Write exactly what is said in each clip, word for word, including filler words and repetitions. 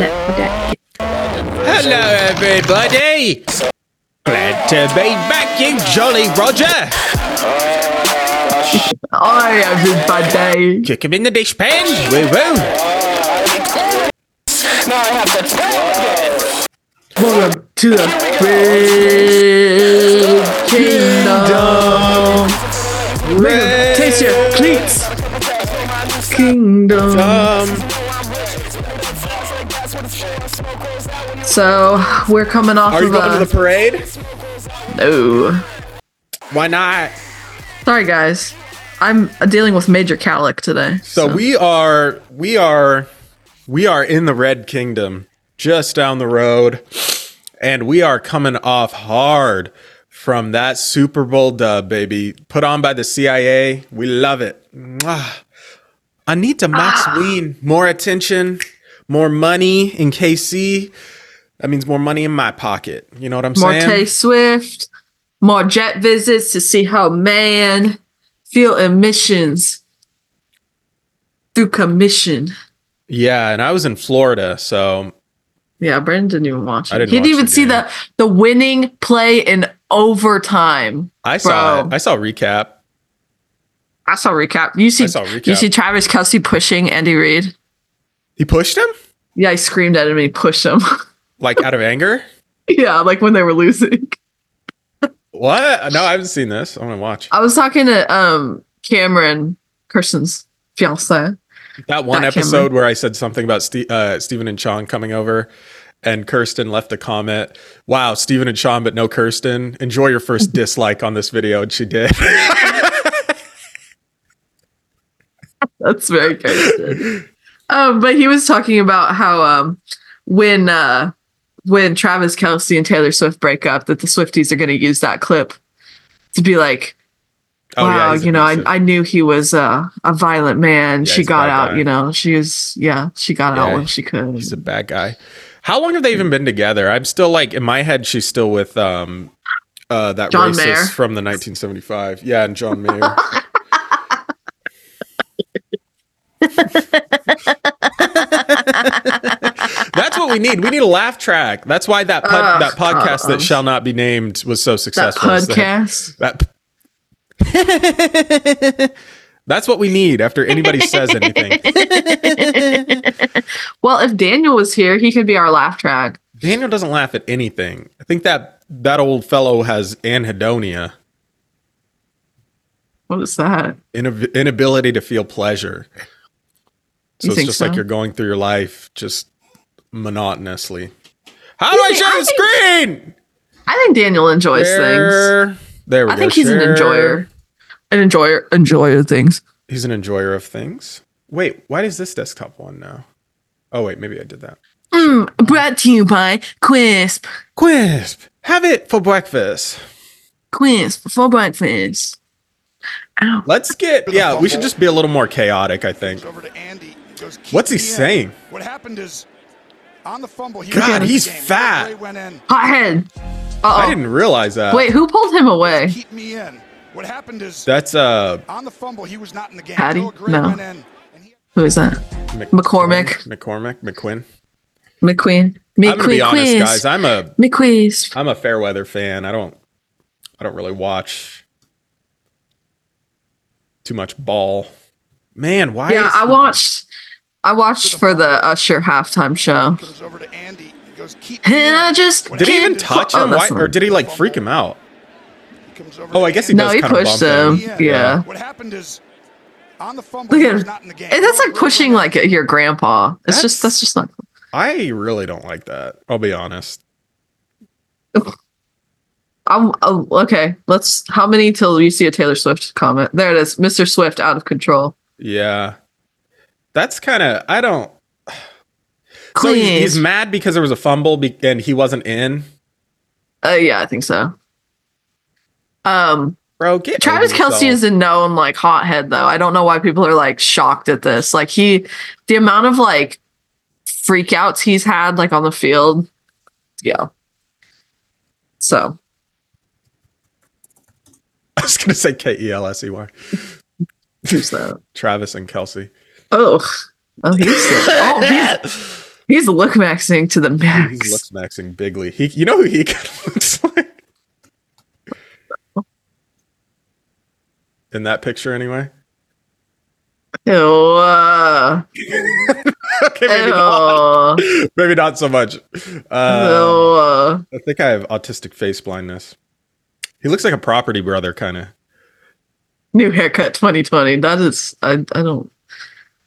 that. Hello, everybody. Glad to be back, you jolly Roger. Hi, everybody. Kick him in the dishpan. Woo woo. Welcome to the big kingdom. Red. Taste your cleats. Kingdom. Um. So we're coming off. Are you of going a... to the parade? No. Why not? Sorry, guys. I'm dealing with Major Calic today. So, so we are, we are, we are in the Red Kingdom, just down the road, and we are coming off hard from that Super Bowl dub, baby, put on by the C I A. We love it. Mwah. I need to Max ah. Ween more attention, more money in K C. That means more money in my pocket. You know what I'm more saying? More Taylor Swift, more jet visits to see how man feel emissions through commission. Yeah, and I was in Florida, so yeah, Brandon didn't even watch it. I didn't he didn't even the see the the winning play in overtime. I saw. It. I saw recap. I saw recap. You see. Recap. You see Travis Kelce pushing Andy Reid. He pushed him. Yeah, he screamed at him and he pushed him. Like out of anger? Yeah, like when they were losing. What? No, I haven't seen this. I'm gonna watch. I was talking to um Cameron Kirsten's fiance. That one Not episode Cameron. Where I said something about Ste- uh, Stephen and Sean coming over, and Kirsten left a comment. Wow, Stephen and Sean, but no Kirsten. Enjoy your first dislike on this video, and she did. That's very Kirsten. Um, but he was talking about how um when uh. when Travis Kelce and Taylor Swift break up, that the Swifties are going to use that clip to be like, wow, oh, yeah, you know, I, I knew he was uh, a violent man. Yeah, she got out, guy. You know, she was, yeah, she got yeah, out when she could. He's a bad guy. How long have they even been together? I'm still like, in my head, she's still with um, uh, that John racist Mayer. From the nineteen seventy-five. Yeah, and John Mayer. That's what we need. We need a laugh track. That's why that pod, uh, that podcast uh, that shall not be named was so successful. That podcast. That, that's what we need after anybody says anything. Well, if Daniel was here, he could be our laugh track. Daniel doesn't laugh at anything. I think that that old fellow has anhedonia. What is that? Inab- inability to feel pleasure. So you it's just so? Like you're going through your life just monotonously. How do you I share the think, screen? I think Daniel enjoys there, things. There we I go. I think he's share. an enjoyer. An enjoyer. Enjoyer things. He's an enjoyer of things. Wait, why does this desktop one now? Oh, wait, maybe I did that. Mm, sure. Brought to you by Quisp. Quisp. Have it for breakfast. Quisp for breakfast. Ow. Let's get, yeah, we should just be a little more chaotic, I think. Over to Andy. Goes, what's he saying? What happened is on the fumble. He God, he's fat. Hothead. I didn't realize that. Wait, who pulled him away? Keep me in. What happened is that's uh on the fumble. He was not in the game. Patty? No. He- who is that? Mc- McCormick. McCormick. McQuinn. McQueen. McQueen. I'm gonna be honest, guys. I'm a McQueen. I'm a fair weather fan. I don't. I don't really watch. Too much ball, man. Why? Yeah, I watched. I watched for the Usher halftime show. And I just did he even touch him, why, or did he like freak him out? Oh, I guess he. No, does he kind pushed of him. him. Yeah. What happened is on the fumble. Look at and that's like pushing like your grandpa. It's that's, just that's just not. Cool. I really don't like that. I'll be honest. I'm, I'm, okay, let's. How many till you see a Taylor Swift comment? There it is, Mister Swift out of control. Yeah, that's kind of. I don't. So he's, he's mad because there was a fumble be- and he wasn't in. Uh, yeah, I think so. Um, bro, get Travis Kelce is a known like hothead though. I don't know why people are like shocked at this. Like he, the amount of like freakouts he's had like on the field. Yeah. So. I was gonna say K E L S E Y. Who's that? Travis and Kelce. Oh, oh, he's, oh, he's He's look maxing to the max. He's look maxing bigly. He, you know who he kind of looks like? In that picture, anyway. Ew. Uh, okay, maybe ew. not. Maybe not so much. Uh, ew. I think I have autistic face blindness. He looks like a property brother, kind of. New haircut twenty twenty. That is, I, I don't,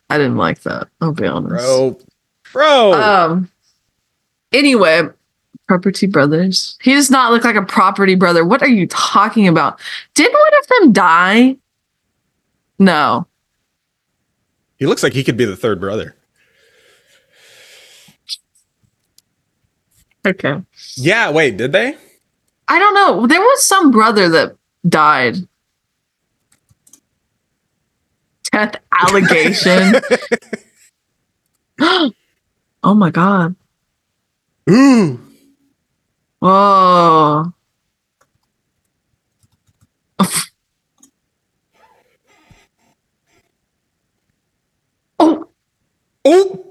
I didn't like that. I'll be honest. Bro. Bro. Um. Anyway, property brothers. He does not look like a property brother. What are you talking about? Did one of them die? No. He looks like he could be the third brother. Okay. Yeah. Wait. Did they? I don't know. There was some brother that died. Death allegation. Oh my god. Ooh. Whoa. Oh. Oh. Oh.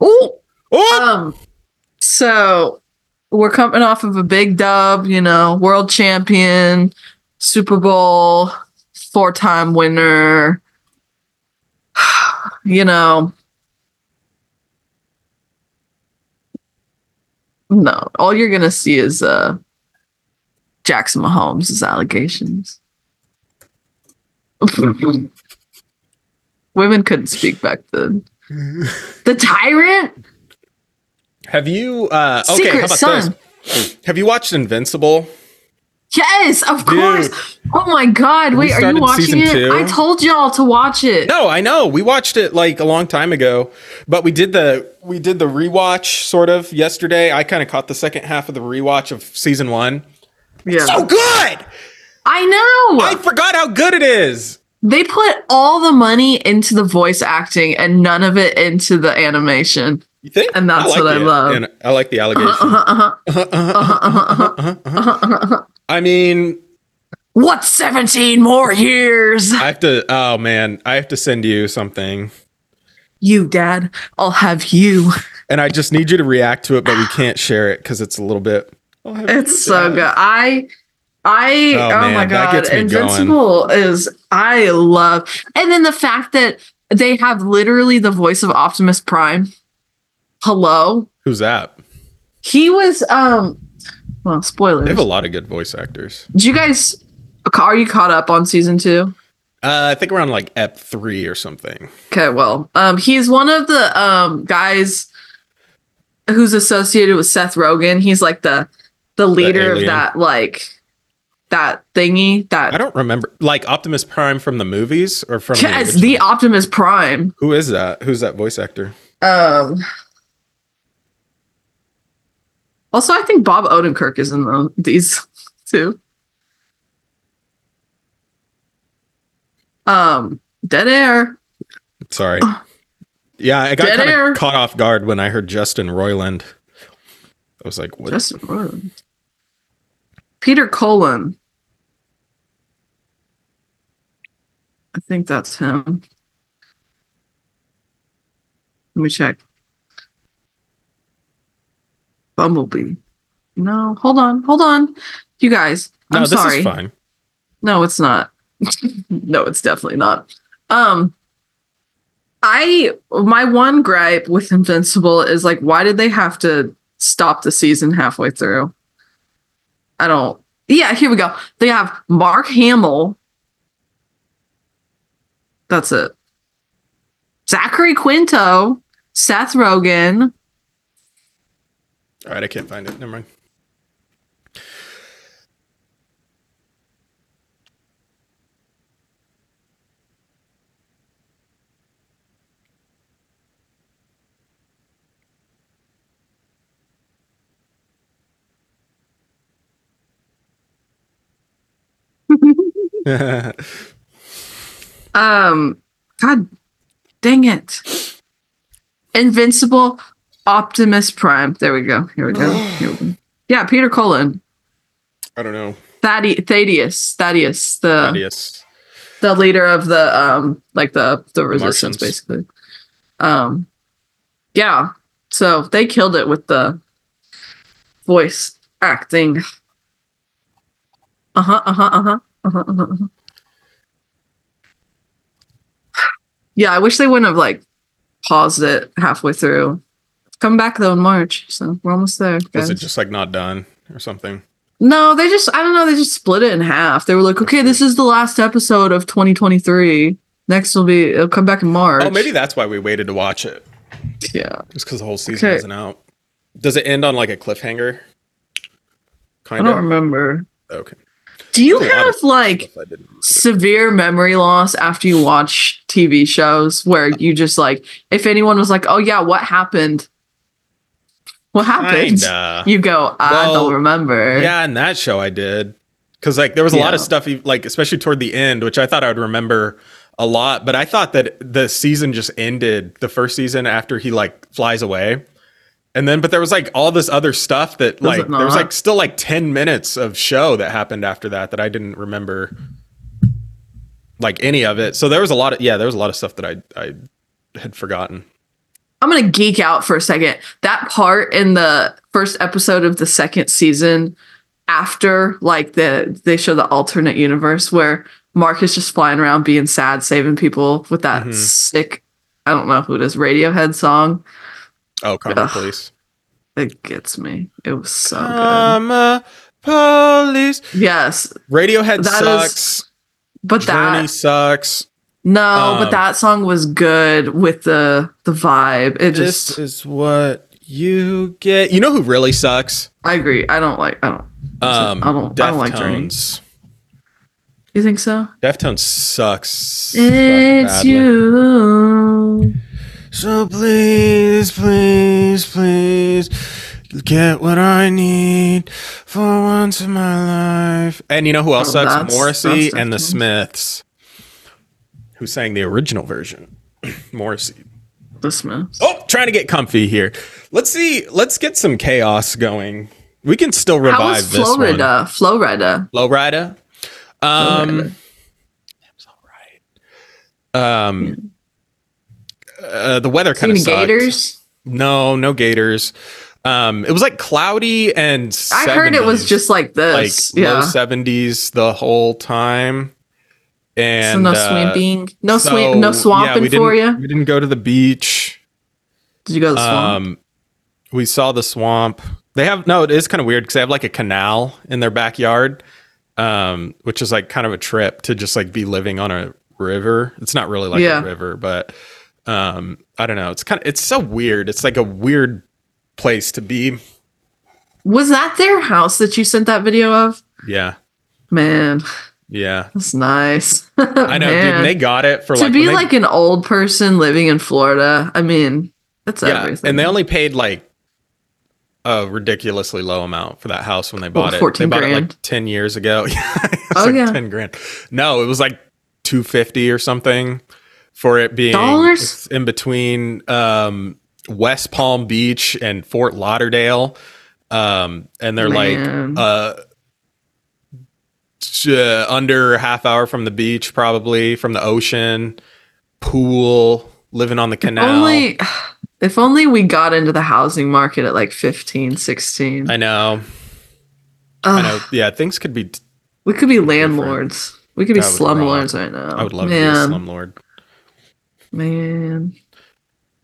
Oh. Um, so we're coming off of a big dub, you know, world champion, Super Bowl, four-time winner. You know. No, all you're gonna see is uh, Jackson Mahomes' allegations. Women couldn't speak back then. The tyrant. Have you? Uh, okay, Secret how about Son. This? Have you watched Invincible? Yes, of Dude. course. Oh my god! Wait, are you watching it? Two? I told y'all to watch it. No, I know. We watched it like a long time ago, but we did the we did the rewatch sort of yesterday. I kind of caught the second half of the rewatch of season one. Yeah, it's so good. I know. I forgot how good it is. They put all the money into the voice acting and none of it into the animation. You think? And that's I like what the, I love. And I like the allegation. I mean, what seventeen more years? I have to. Oh man, I have to send you something. You, Dad, I'll have you. And I just need you to react to it, but we can't share it because it's a little bit. I'll have it's you, so Dad. good. I, I. Oh, oh man, my God, Invincible going. is. I love, and then the fact that they have literally the voice of Optimus Prime. Hello, who's that? He was. Um. Well, spoilers. They have a lot of good voice actors. Do you guys, are you caught up on season two? Uh, I think we're on like ep three or something. Okay, well, um, he's one of the um guys who's associated with Seth Rogen. He's like the the leader of that like that thingy. That I don't remember, like Optimus Prime from the movies or from. Yes, the, the Optimus Prime. Who is that? Who's that voice actor? Um. Also, I think Bob Odenkirk is in the, these too. Um, dead air. Sorry. Yeah, I got kind of caught off guard when I heard Justin Roiland. I was like, what? Justin Roiland. Peter Cullen. I think that's him. Let me check. Bumblebee. No, hold on, hold on. You guys, I'm no, this sorry. Is fine. No, it's not. No, it's definitely not. Um, I my one gripe with Invincible is like, why did they have to stop the season halfway through? I don't. Yeah, here we go. They have Mark Hamill. That's it. Zachary Quinto, Seth Rogen. All right, I can't find it. Never mind. um, God dang it. Invincible. Optimus Prime. There we go. Here we go. Here we go. Yeah, Peter Cullen. I don't know. Thaddeus, Thaddeus, Thaddeus, the Thaddeus. the leader of the um, like the the resistance, Martians. basically. Um, yeah, So they killed it with the voice acting. Uh-huh, uh-huh, uh-huh, uh-huh, uh-huh. Yeah, I wish they wouldn't have, like, paused it halfway through. Come back, though, in March, so we're almost there, guys. Was it just, like, not done or something? No, they just, I don't know, they just split it in half. They were like, okay, this is the last episode of twenty twenty-three. Next will be, it'll come back in March. Oh, maybe that's why we waited to watch it. Yeah. Just because the whole season okay. isn't out. Does it end on, like, a cliffhanger? Kind of. I don't remember. Okay. Do you have, like, severe memory loss after you watch T V shows where you just, like, if anyone was like, oh, yeah, what happened? What happened? Kinda. You go, I well, don't remember. Yeah, in that show I did. Because, like, there was a yeah. lot of stuff, like, especially toward the end, which I thought I would remember a lot. But I thought that the season just ended, the first season, after he, like, flies away. And then, but there was like all this other stuff that Does like, there was like still like ten minutes of show that happened after that, that I didn't remember like any of it. So there was a lot of, yeah, there was a lot of stuff that I, I had forgotten. I'm going to geek out for a second. That part in the first episode of the second season after like the, they show the alternate universe where Mark is just flying around being sad, saving people with that mm-hmm. sick, I don't know who it is, Radiohead song. Oh, Karma Police. It gets me. It was so Karma good. Karma Police. Yes. Radiohead that sucks. Is, but Journey that sucks. No, um, but that song was good with the the vibe. It this just is what you get. You know who really sucks? I agree. I don't like I don't um, I don't Deftones. I don't like Journey. You think so? Deftones sucks. It's you. So please, please, please get what I need for once in my life. And you know who else oh, sucks? That's, Morrissey that's and the Smiths, who sang the original version. Morrissey. The Smiths. Oh, trying to get comfy here. Let's see. Let's get some chaos going. We can still revive How was this Florida? one. Florida. Florida. Florida. Um, Florida. That was all right. Um. Yeah. Uh, the weather kind of sucked. Gators? No, no gators. Um, it was like cloudy and seventies, I heard it was just like this. Like yeah. low seventies the whole time. And so no uh, swamping. No so, swamp no swamping yeah, for you. We didn't go to the beach. Did you go to the swamp? Um, we saw the swamp. They have no, it is kind of weird because they have like a canal in their backyard. Um, which is like kind of a trip to just like be living on a river. It's not really like yeah. a river, but um I don't know, it's kind of it's so weird. It's like a weird place to be. Was that their house that you sent that video of? Yeah, man. Yeah, that's nice. I know, dude, and they got it for to like, be they, like an old person living in Florida. I mean, that's yeah, everything. And they only paid like a ridiculously low amount for that house when they bought oh, it they bought grand. It like ten years ago. Oh like yeah ten grand. No, it was like two fifty or something for it being dollars in between um West Palm Beach and Fort Lauderdale. Um and they're Man. like uh j- under a half hour from the beach, probably from the ocean, pool, living on the canal. If only, if only we got into the housing market at like fifteen, sixteen. I know. Ugh. I know. Yeah, things could be t- we could be landlords. Different. We could be slumlords right now. I would love Man. to be a slumlord. Man,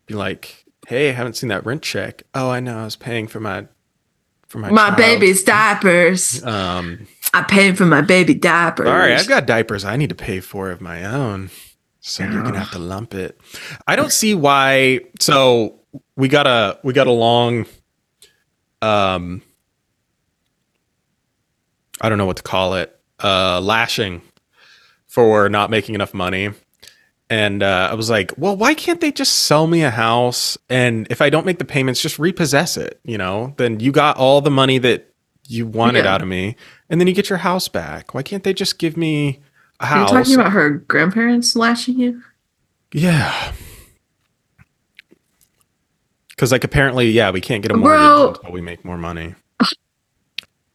be like, hey, I haven't seen that rent check. Oh, I know, I was paying for my for my my child. baby's diapers. Um, I paid for my baby diapers. All right, I've got diapers I need to pay for of my own, so yeah. you're gonna have to lump it. I don't see why. So we got a we got a long, um, I don't know what to call it, uh, lashing for not making enough money. And uh, I was like, well, why can't they just sell me a house? And if I don't make the payments, just repossess it, you know? Then you got all the money that you wanted yeah. out of me. And then you get your house back. Why can't they just give me a house? Are you talking about her grandparents lashing you? Yeah. Because, like, apparently, yeah, we can't get a mortgage Bro, until we make more money.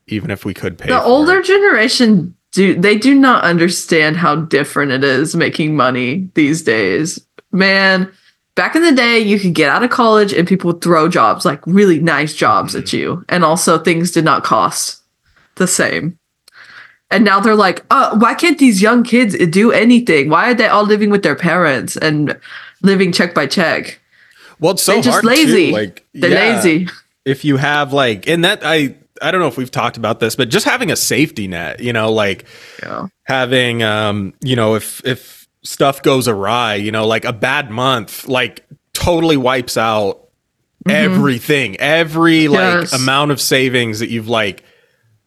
Even if we could pay The for older it. generation... Do they do not understand how different it is making money these days, man? back in the day, you could get out of college and people would throw jobs, like really nice jobs mm-hmm. at you. And also things did not cost the same. And now they're like, oh, why can't these young kids do anything? Why are they all living with their parents and living check by check? Well, it's so they're just hard lazy. Too. Like, they're yeah, lazy. If you have like, and that I, I don't know if we've talked about this, but just having a safety net, you know, like yeah. having, um, you know, if, if stuff goes awry, you know, like a bad month, like totally wipes out mm-hmm. everything, every yes. like amount of savings that you've like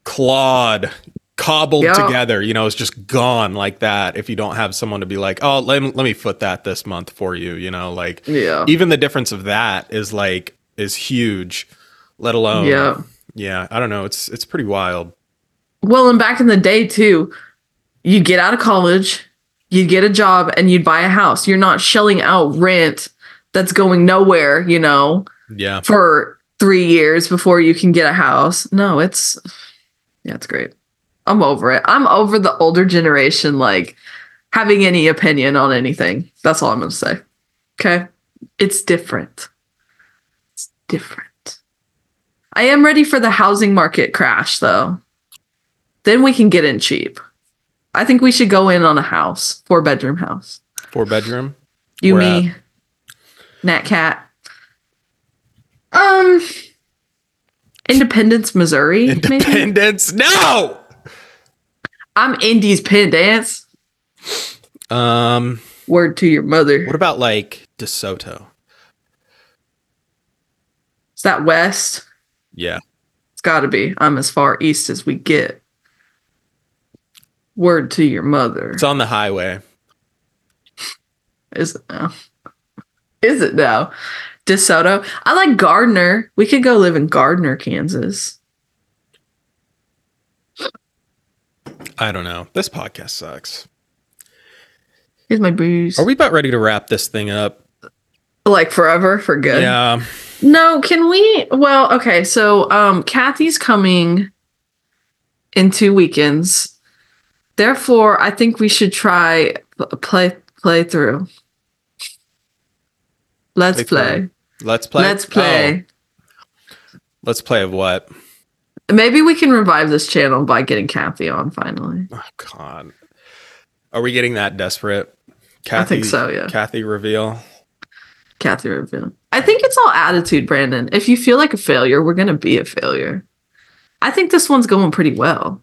clawed, cobbled yeah. together, you know, it's just gone like that. If you don't have someone to be like, oh, let me, let me foot that this month for you, you know, like yeah. even the difference of that is like, is huge, let alone, yeah. yeah, I don't know. It's it's pretty wild. Well, and back in the day, too, you get out of college, you get a job, and you'd buy a house. You're not shelling out rent that's going nowhere, you know, yeah. for three years before you can get a house. No, it's, yeah, it's great. I'm over it. I'm over the older generation, like, having any opinion on anything. That's all I'm going to say. Okay? It's different. It's different. I am ready for the housing market crash, though. Then we can get in cheap. I think we should go in on a house, four bedroom house. Four bedroom? You, Where me, at? Nat Cat. Um, Independence, Missouri. Independence? Maybe? No! I'm Indy's Pendants. Um, Word to your mother. What about like DeSoto? Is that west? Yeah, it's got to be. I'm as far east as we get. Word to your mother. It's on the highway. Is it now? Is it now? DeSoto. I like Gardner. We could go live in Gardner, Kansas. I don't know. This podcast sucks. Here's my booze. Are we about ready to wrap this thing up? Like forever? For good? Yeah. No, can we? Well, okay. So, um, Kathy's coming in two weekends. Therefore, I think we should try play play through. Let's play. play. Let's play. Let's play. Oh. Let's play of what? Maybe we can revive this channel by getting Kathy on finally. Oh God, are we getting that desperate? Kathy, I think so. Yeah. Kathy reveal. Kathy reveal. I think it's all attitude, Brandon. If you feel like a failure, we're going to be a failure. I think this one's going pretty well.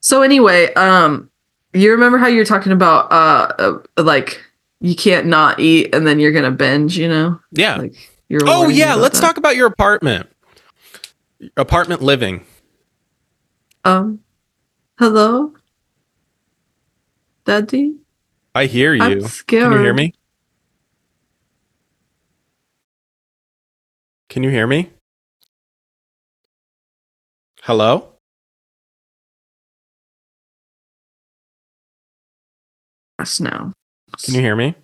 So anyway, um, you remember how you're talking about, uh, uh, like, you can't not eat and then you're going to binge, you know? Yeah. Like, you're oh, yeah. Let's that. talk about your apartment. Apartment living. Um, hello? Daddy? I hear you. I'm scared. Can you hear me? Can you hear me? Hello? Yes, no. Can you hear me?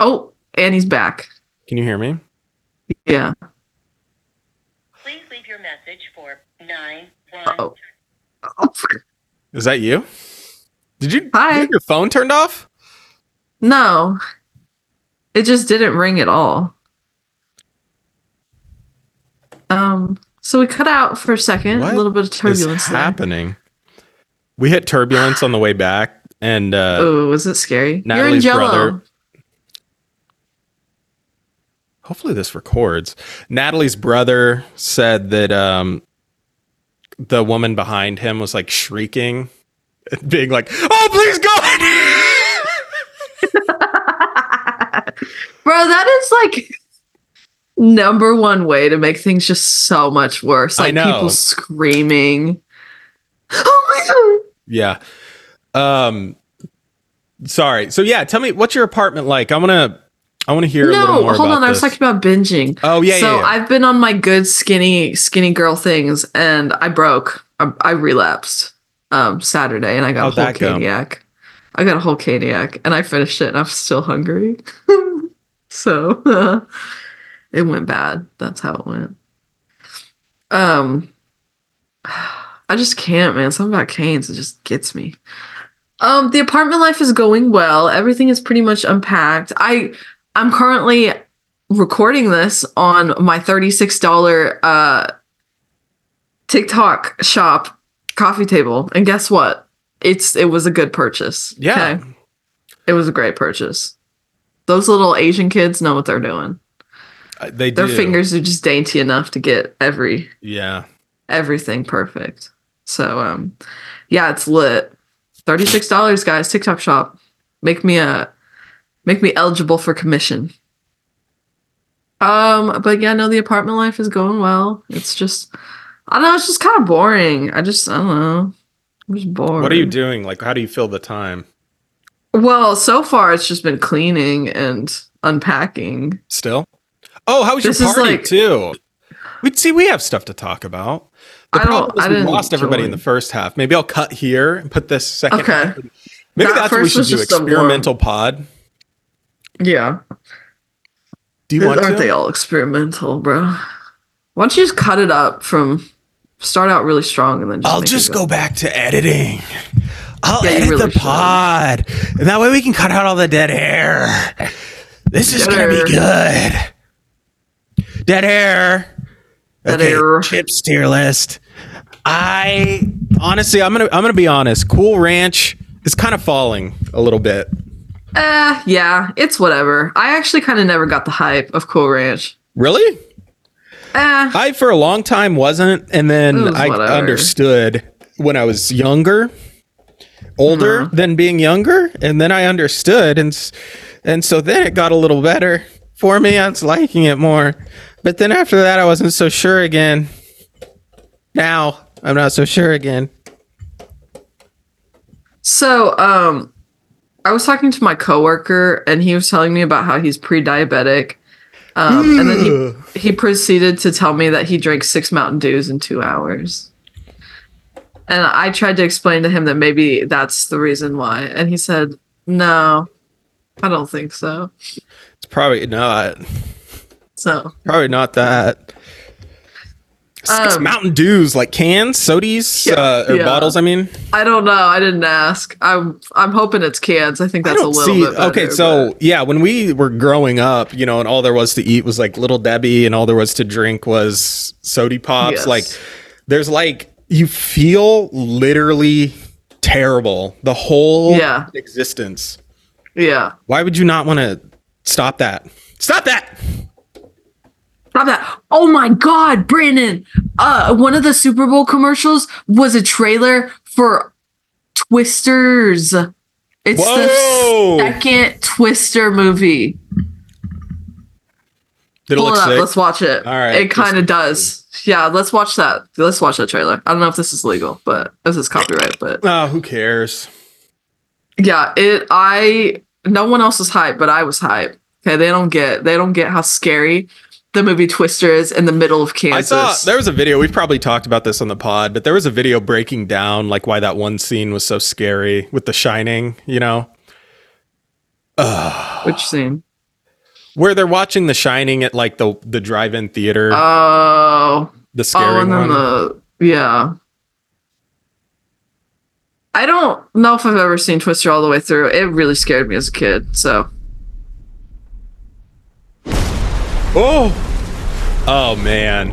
Oh, Annie's back. Can you hear me? Yeah. Please leave your message for nine one. Oh. Is that you? Did you, Hi. you have your phone turned off? No. It just didn't ring at all. Um. So we cut out for a second. What a little bit of turbulence is happening. There. We hit turbulence on the way back, and uh, oh, was it scary? Natalie's You're in brother. Jello. Hopefully, this records. Natalie's brother said that. Um, The woman behind him was like shrieking, being like, "Oh, please go!" Bro, that is like number one way to make things just so much worse. Like, I know. People screaming. Oh my god! Yeah. Um. Sorry. So yeah, tell me, what's your apartment like? I wanna, I wanna hear no, a little more. No, hold about on. This. I was talking about binging. Oh yeah. So yeah, yeah. I've been on my good skinny, skinny girl things, and I broke. I, I relapsed um, Saturday, and I got How'd a whole K D A C. Go? I got a whole K D A C, and I finished it, and I'm still hungry. So uh, it went bad. That's how it went. Um, I just can't, man. Something about Canes, it just gets me. Um, the apartment life is going well. Everything is pretty much unpacked. I, I'm currently recording this on my thirty-six dollars uh, TikTok shop coffee table. And guess what? It's It was a good purchase. Yeah. Okay? It was a great purchase. Those little Asian kids know what they're doing. Uh, they do. Their fingers are just dainty enough to get every yeah everything perfect. So, um, yeah, it's lit. thirty-six dollars, guys. TikTok shop. Make me a make me eligible for commission. Um, but yeah, no, the apartment life is going well. It's just, I don't know, it's just kind of boring. I just, I don't know. I'm just bored. What are you doing? Like, how do you fill the time? Well, so far it's just been cleaning and unpacking. Still? Oh, how was your party like, too? We see we have stuff to talk about. The I don't. I didn't we lost everybody join. in the first half. Maybe I'll cut here and put this second. Okay. Half. Maybe that that's what we should do. Experimental pod. Yeah. Do you want? Aren't to? They all experimental, bro? Why don't you just cut it up from start out really strong and then? Just I'll just go. go back to editing. I'll yeah, edit really the should. pod, and that way we can cut out all the dead air. This dead is gonna air. be good. Dead air. Dead okay, air. Chips tier list. I honestly, I'm gonna, I'm gonna be honest. Cool Ranch is kind of falling a little bit. Uh, yeah, it's whatever. I actually kind of never got the hype of Cool Ranch. Really? Uh, I for a long time wasn't, and then I whatever. understood when I was younger, older uh-huh. than being younger, and then I understood, and and so then it got a little better for me. I was liking it more, but then after that, I wasn't so sure again. Now I'm not so sure again. So, um. I was talking to my coworker and he was telling me about how he's pre-diabetic. Um, and then he, he proceeded to tell me that he drank six Mountain Dews in two hours. And I tried to explain to him that maybe that's the reason why. And he said, no, I don't think so. It's probably not. So probably not that. Six um, Mountain Dews, like cans, sodas, yeah, uh, or yeah. bottles, I mean? I don't know. I didn't ask. I'm I'm hoping it's cans. I think that's I a little see, bit better. Okay, so, but. yeah, when we were growing up, you know, and all there was to eat was, like, Little Debbie, and all there was to drink was soda pops. Yes. Like, there's, like, you feel literally terrible the whole yeah. existence. Yeah. Why would you not want to stop that? Stop that! Stop that. Oh my God, Brandon. Uh, one of the Super Bowl commercials was a trailer for Twisters. It's Whoa. the second Twister movie. Did it Pull look it up. Sick? Let's watch it. All right. It kind of does. Yeah, let's watch that. Let's watch that trailer. I don't know if this is legal, but this is copyright, but oh, who cares? Yeah, it I no one else was hyped, but I was hyped. Okay, they don't get they don't get how scary the movie Twister is in the middle of Kansas. I saw there was a video. We've probably talked about this on the pod, but there was a video breaking down like why that one scene was so scary with The Shining. You know, Ugh. which scene? Where they're watching The Shining at like the the drive-in theater. Oh, the scary oh, and then one. The, yeah, I don't know if I've ever seen Twister all the way through. It really scared me as a kid. So. Oh, oh man!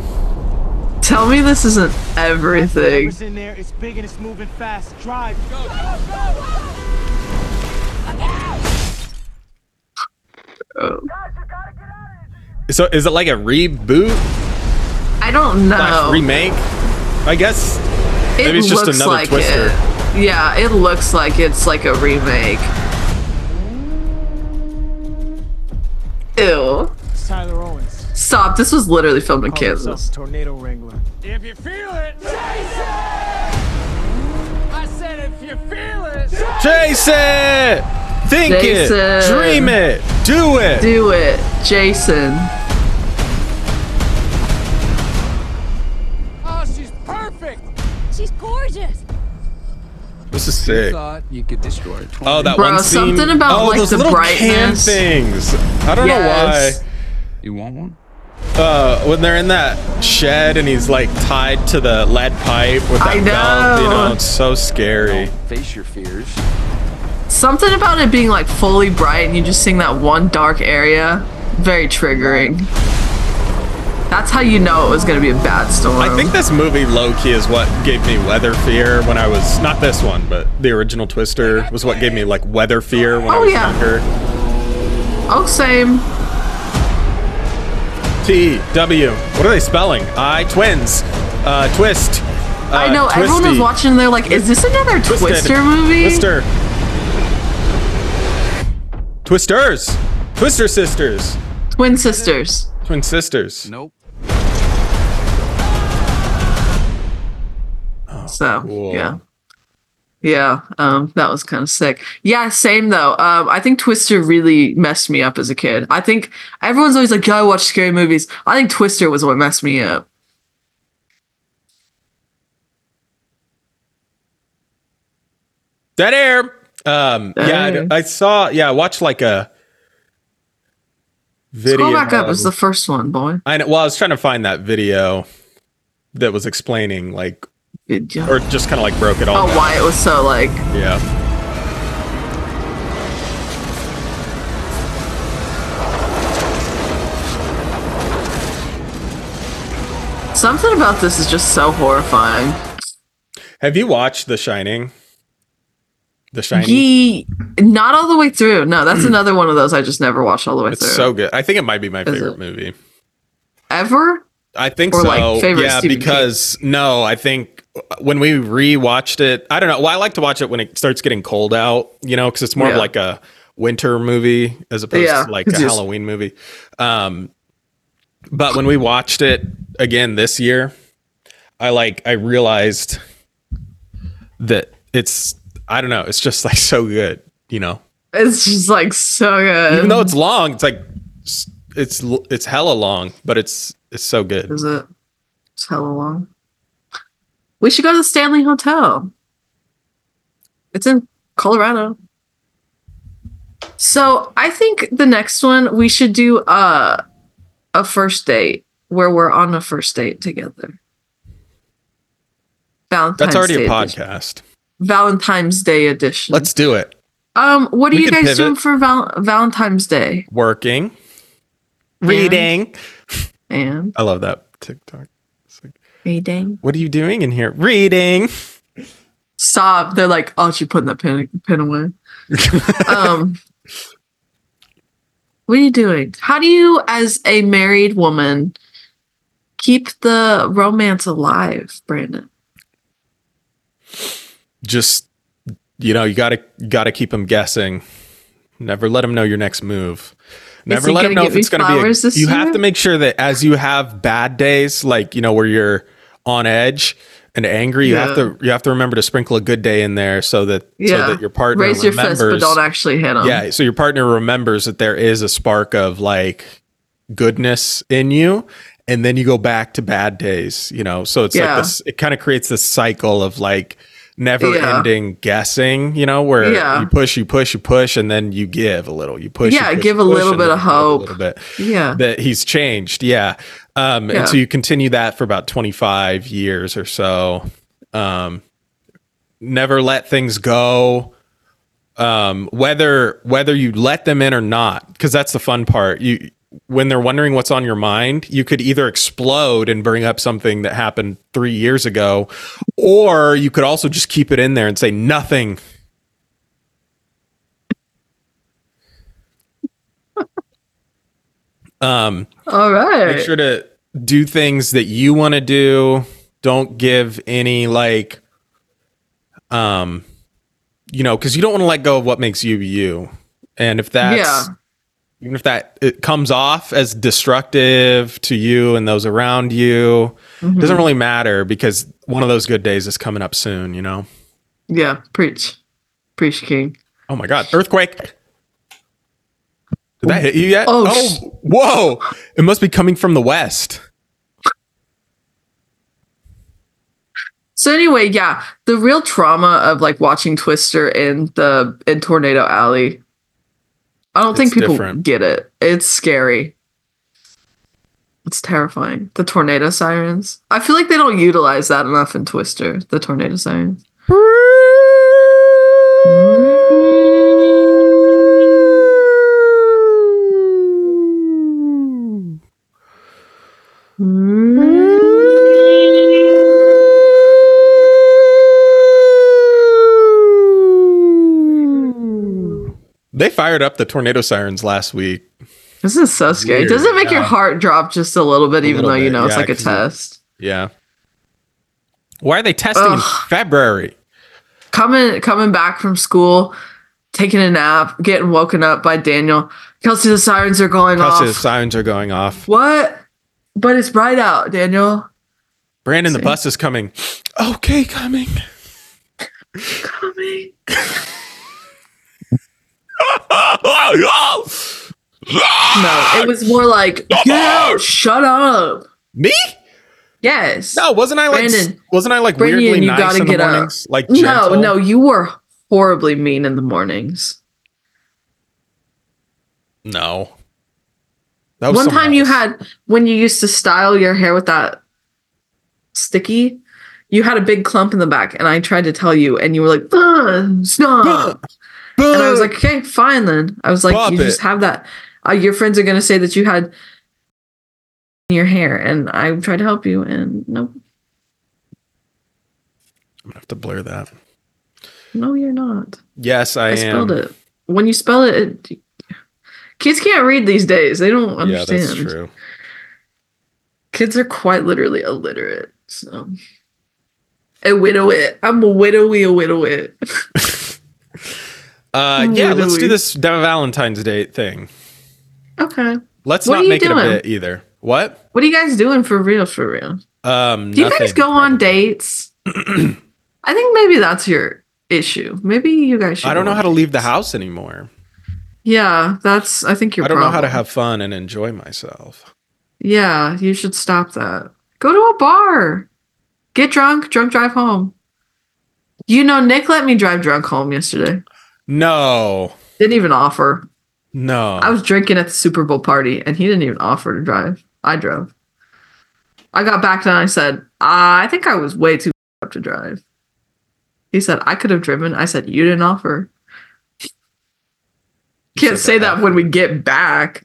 Tell me this isn't everything. It's in there. It's big and it's moving fast. Drive. Go, go, go, go. Oh. Guys, you gotta get out of here. So is it like a reboot? I don't know. Slash remake? I guess. It Maybe it's just looks another like Twister. It. Yeah, it looks like it's like a remake. Ew. Tyler Owens. Stop! This was literally filmed in Kansas. Tornado Wrangler. If you feel it, Jason! I said, if you feel it, Jason! Think Jason. it, dream it, do it, do it, Jason. Oh, she's perfect. She's gorgeous. This is sick. You could destroy it. Oh, that Bro, one scene. Something about oh, like those the little brightness. Can things. I don't yes. know why. You want one? uh, when they're in that shed and he's like tied to the lead pipe with that belt, you know, it's so scary. Don't face your fears. Something about it being like fully bright and you just seeing that one dark area, very triggering. That's how you know it was going to be a bad storm. I think this movie, low-key, is what gave me weather fear when I was... Not this one, but the original Twister was what gave me, like, weather fear when oh, I was yeah. younger. Oh, same. T W. What are they spelling? I, twins. Uh, twist. Uh, I know, twisty. Everyone was watching and they're like, is this another Twisted. Twister movie? Twister. Twisters. Twister sisters. Twin sisters. Twin sisters. Nope. So cool. yeah yeah um that was kind of sick. Yeah, same though. um I think Twister really messed me up as a kid. I think everyone's always like, gotta watch scary movies. I think Twister was what messed me up. Dead air. um Dead yeah air. I, I saw yeah I watched like a video. Scroll back up. It's the first one, boy. I know. Well, I was trying to find that video that was explaining like or just kind of like broke it all. Oh, down. Why it was so like yeah. Something about this is just so horrifying. Have you watched The Shining? The Shining? Ye- not all the way through. No, that's another one of those I just never watched all the way it's through. It's so good. I think it might be my Is favorite it? movie. Ever? I think or so. Like favorite yeah, Stephen because King? No, I think when we rewatched it, I don't know. Well, I like to watch it when it starts getting cold out, you know, because it's more yeah. of like a winter movie as opposed yeah, to like a just... Halloween movie. Um, but when we watched it again this year, I like I realized that it's I don't know. It's just like so good, you know. It's just like so good. Even though it's long, it's like it's it's hella long, but it's it's so good. Is it? It's hella long. We should go to the Stanley Hotel. It's in Colorado. So I think the next one we should do uh, a first date where we're on a first date together. Valentine's That's already Day a podcast. Edition. Valentine's Day edition. Let's do it. Um, what are we you guys pivot. doing for val- Valentine's Day? Working, reading, and, and I love that TikTok. Like, reading. What are you doing in here? Reading. Stop. They're like, oh, she's putting that pen pen away. um, what are you doing? How do you, as a married woman, keep the romance alive, Brandon? Just, you know, you gotta gotta keep them guessing. Never let them know your next move. Never let them know if it's gonna be. A, you year? have to make sure that as you have bad days, like you know, where you're on edge and angry, yeah. you have to you have to remember to sprinkle a good day in there so that yeah. so that your partner raise remembers, your fist, but don't actually hit them. Yeah, so your partner remembers that there is a spark of like goodness in you, and then you go back to bad days. You know, so it's yeah. like this. It kind of creates this cycle of like. Never yeah. ending guessing, you know, where yeah. you push, you push, you push, and then you give a little. You push, yeah, you push, give a push, little bit of hope. A little bit. Yeah. That he's changed. Yeah. Um, yeah. And so you continue that for about twenty-five years or so. Um, never let things go. Um, whether whether you let them in or not, because that's the fun part. You when they're wondering what's on your mind, you could either explode and bring up something that happened three years ago, or you could also just keep it in there and say nothing. Um, all right. Make sure to do things that you want to do. Don't give any like, um, you know, because you don't want to let go of what makes you you. And if that's, yeah. even if that it comes off as destructive to you and those around you, mm-hmm. it doesn't really matter because one of those good days is coming up soon, you know? Yeah. Preach. Preach, King. Oh my God. Earthquake. Did that hit you yet? Oh, oh whoa. It must be coming from the west. So anyway, yeah, the real trauma of like watching Twister in the, in Tornado Alley, I don't it's think people different. get it. It's scary. It's terrifying. The tornado sirens. I feel like they don't utilize that enough in Twister, the tornado sirens. They fired up the tornado sirens last week. This is so scary. Weird. Does it make yeah. your heart drop just a little bit, a even little though bit. you know yeah, it's like a test? It, yeah. Why are they testing Ugh. in February? Coming coming back from school, taking a nap, getting woken up by Daniel. Kelce, the sirens are going Kelce, off. Kelce, the sirens are going off. What? But it's bright out, Daniel. Brandon, the bus is coming. Okay, coming. Coming. No, it was more like, get out, shut up. Me? Yes. No, weirdly nice in the mornings? Wasn't I like weirdly nice in the mornings? Like gentle? No, no, you were horribly mean in the mornings. No. That was one time you had, when you used to style your hair with that sticky, you had a big clump in the back, and I tried to tell you, and you were like, stop. And I was like, okay, fine then. I was like, Pop you it. just have that. Uh, your friends are going to say that you had in your hair, and I tried to help you, and nope. I'm going to have to blur that. No, you're not. Yes, I, I am. I spelled it. When you spell it, it, kids can't read these days. They don't understand. Yeah, that's true. Kids are quite literally illiterate. So, a widow it. I'm a widowy, a widow it. Uh, yeah, Literally. let's do this Valentine's Day thing. Okay. Let's what not make doing? it a bit either. What? What are you guys doing for real, for real? Um, do you nothing, guys go probably. on dates? I think maybe that's your issue. Maybe you guys should. I don't know how dates. to leave the house anymore. Yeah, that's, I think your I don't problem. know how to have fun and enjoy myself. Yeah, you should stop that. Go to a bar. Get drunk, drunk drive home. You know, Nick let me drive drunk home yesterday. No. Didn't even offer. No. I was drinking at the Super Bowl party, and he didn't even offer to drive. I drove. I got back and I said, I think I was way too up to drive. He said, I could have driven. I said, you didn't offer. Can't say that, that when we get back.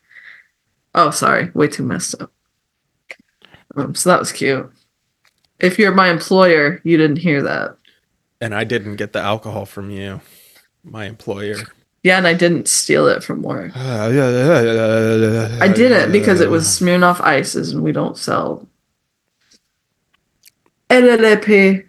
Oh, sorry. Way too messed up. Um, so that was cute. If you're my employer, you didn't hear that. And I didn't get the alcohol from you. My employer. Yeah, and I didn't steal it from work. I did it because it was Smirnoff Ices, and we don't sell L L P.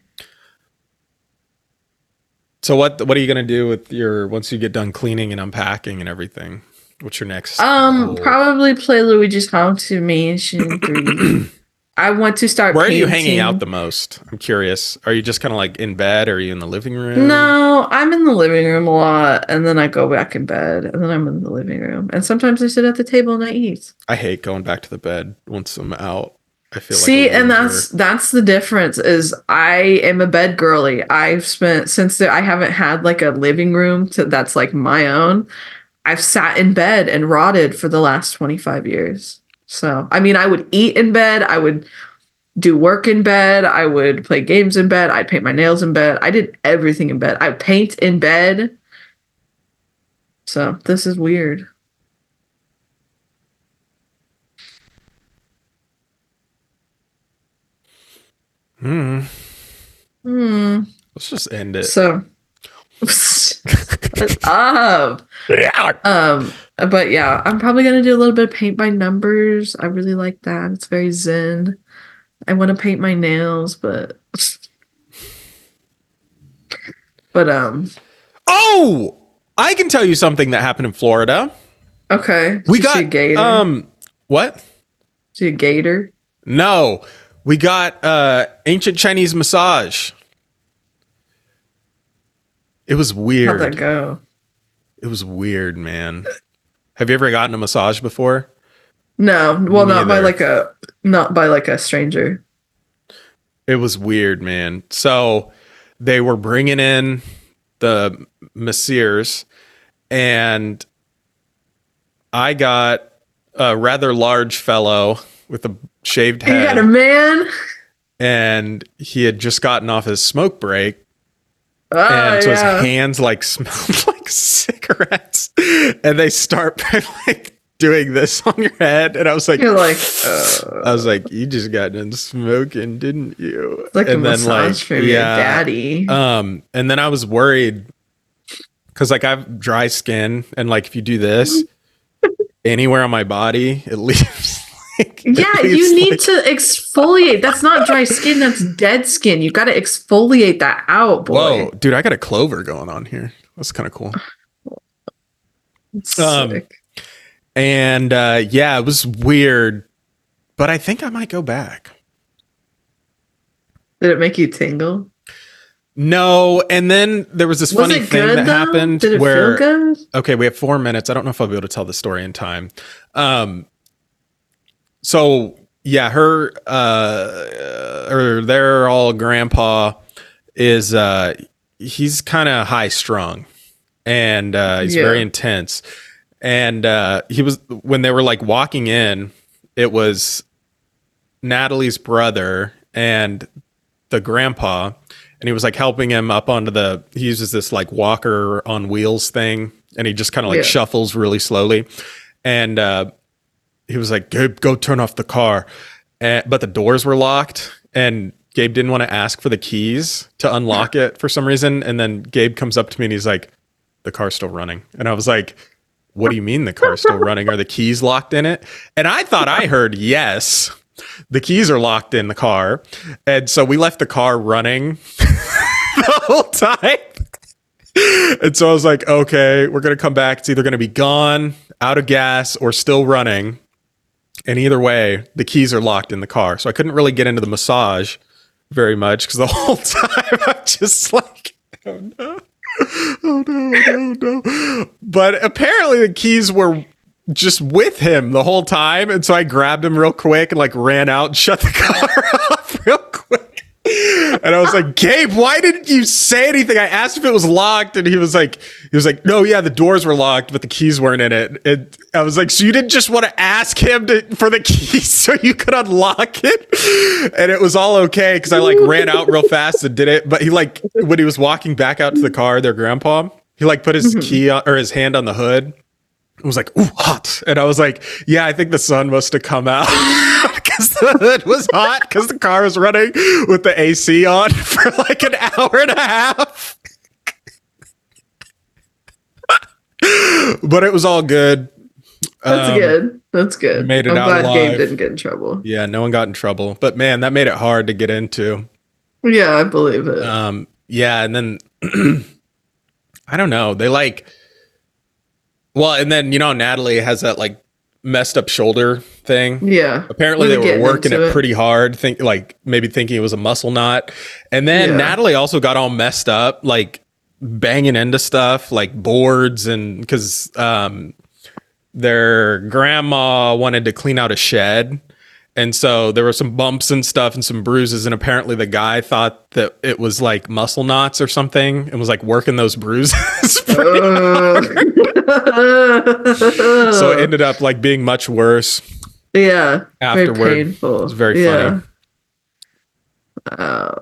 So what what are you gonna do with your once you get done cleaning and unpacking and everything? What's your next? Um, goal? Probably play Luigi's Home to Me and Shin Three. I want to start. Where are painting. you hanging out the most? I'm curious. Are you just kind of like in bed? Or are you in the living room? No, I'm in the living room a lot. And then I go back in bed. And then I'm in the living room. And sometimes I sit at the table and I eat. I hate going back to the bed once I'm out. I feel See, like See, and that's that's the difference is I am a bed girly. I've spent, since the, I haven't had like a living room to, that's like my own, I've sat in bed and rotted for the last twenty-five years. So, I mean, I would eat in bed. I would do work in bed. I would play games in bed. I'd paint my nails in bed. I did everything in bed. I paint in bed. So, this is weird. Hmm. Hmm. Let's just end it. So, what's up? Um, but yeah, I'm probably gonna do a little bit of paint by numbers. I really like that. It's very zen. I want to paint my nails, but but um. Oh, I can tell you something that happened in Florida. Okay, we got a gator. um what? Is he a gator? No, we got uh ancient Chinese massage. It was weird. How'd that go? It was weird, man. Have you ever gotten a massage before? No. Well, Me not either. by like a not by like a stranger. It was weird, man. So they were bringing in the masseurs, and I got a rather large fellow with a shaved head. You got a man. And he had just gotten off his smoke break. Oh, and so yeah. his hands like smelled like cigarettes. And they start like doing this on your head. And I was like, You're like uh, I was like, you just got done smoking, didn't you? It's like and a then, massage like, from yeah, your daddy. Um, and then I was worried because like I have dry skin. And like if you do this anywhere on my body, it leaves. Like, yeah, you need like, to exfoliate. That's not dry skin. That's dead skin. You got to exfoliate that out, boy. Whoa, dude, I got a clover going on here. That's kind of cool. That's um, sick. And uh, yeah, it was weird, but I think I might go back. Did it make you tingle? No. And then there was this was funny thing good, that though? happened. Did it where, feel good? Okay, we have four minutes. I don't know if I'll be able to tell the story in time. Um, So yeah, her uh, or their all grandpa is uh, he's kind of high strung, and uh, he's yeah. very intense. And uh, he was when they were like walking in, it was Natalie's brother and the grandpa, and he was like helping him up onto the. He uses this like walker on wheels thing, and he just kind of like yeah. shuffles really slowly, and. Uh, He was like, Gabe, go turn off the car. And, but the doors were locked, and Gabe didn't want to ask for the keys to unlock it for some reason. And then Gabe comes up to me and he's like, the car's still running. And I was like, what do you mean the car's still running? Are the keys locked in it? And I thought I heard, yes, the keys are locked in the car. And so we left the car running the whole time. And so I was like, okay, we're going to come back. It's either going to be gone, out of gas, or still running. And either way, the keys are locked in the car. So I couldn't really get into the massage very much because the whole time I'm just like, oh no, oh no, oh no. But apparently the keys were just with him the whole time. And so I grabbed him real quick and like ran out and shut the car off real quick. And I was like, Gabe, why didn't you say anything? I asked if it was locked, and he was like, he was like, no, yeah, the doors were locked, but the keys weren't in it. And I was like, so you didn't just want to ask him to, for the keys so you could unlock it? And it was all okay because I like ran out real fast and did it. But he like when he was walking back out to the car, their grandpa, he like put his mm-hmm. key on, or his hand on the hood. It was like, ooh, hot. And I was like, yeah, I think the sun must have come out. The hood was hot because the car was running with the A C on for like an hour and a half. But it was all good. That's um, good. That's good. Made it I'm out glad alive. Gabe didn't get in trouble. Yeah, no one got in trouble. But man, that made it hard to get into. Yeah, I believe it. Um, yeah, and then I don't know. They like. Well, and then you know, Natalie has that like. Messed up shoulder thing. Yeah. Apparently they were working it, it pretty hard. Think like maybe thinking it was a muscle knot. And then yeah. Natalie also got all messed up, like banging into stuff like boards and because um, their grandma wanted to clean out a shed. And so there were some bumps and stuff and some bruises. And apparently the guy thought that it was like muscle knots or something and was like working those bruises. uh, so it ended up like being much worse. Yeah. Afterward. Very painful. It was very yeah. funny. Oh.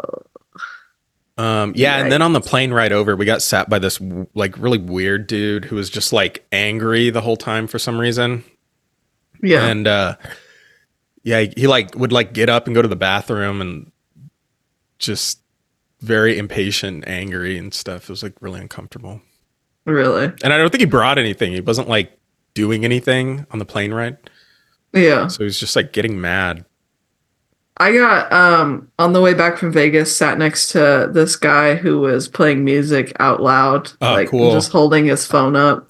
Um, yeah. Right. And then on the plane ride over, we got sat by this like really weird dude who was just like angry the whole time for some reason. Yeah. And, uh, yeah, he like would like get up and go to the bathroom and just very impatient, angry and stuff. It was like really uncomfortable. Really? And I don't think he brought anything. He wasn't like doing anything on the plane ride. Yeah. So he was just like getting mad. I got um, on the way back from Vegas, sat next to this guy who was playing music out loud. Oh, like cool. Just holding his phone up.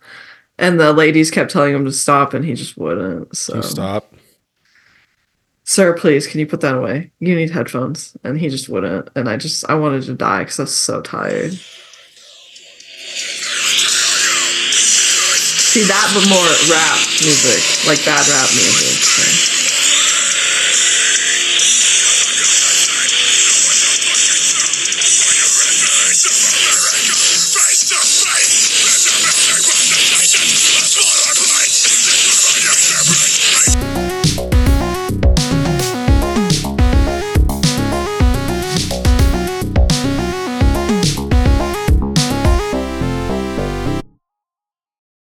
And the ladies kept telling him to stop and he just wouldn't. So stop. Sir, please, can you put that away? You need headphones. And he just wouldn't. And I just, I wanted to die because I was so tired. See that, but more rap music, like bad rap music. So.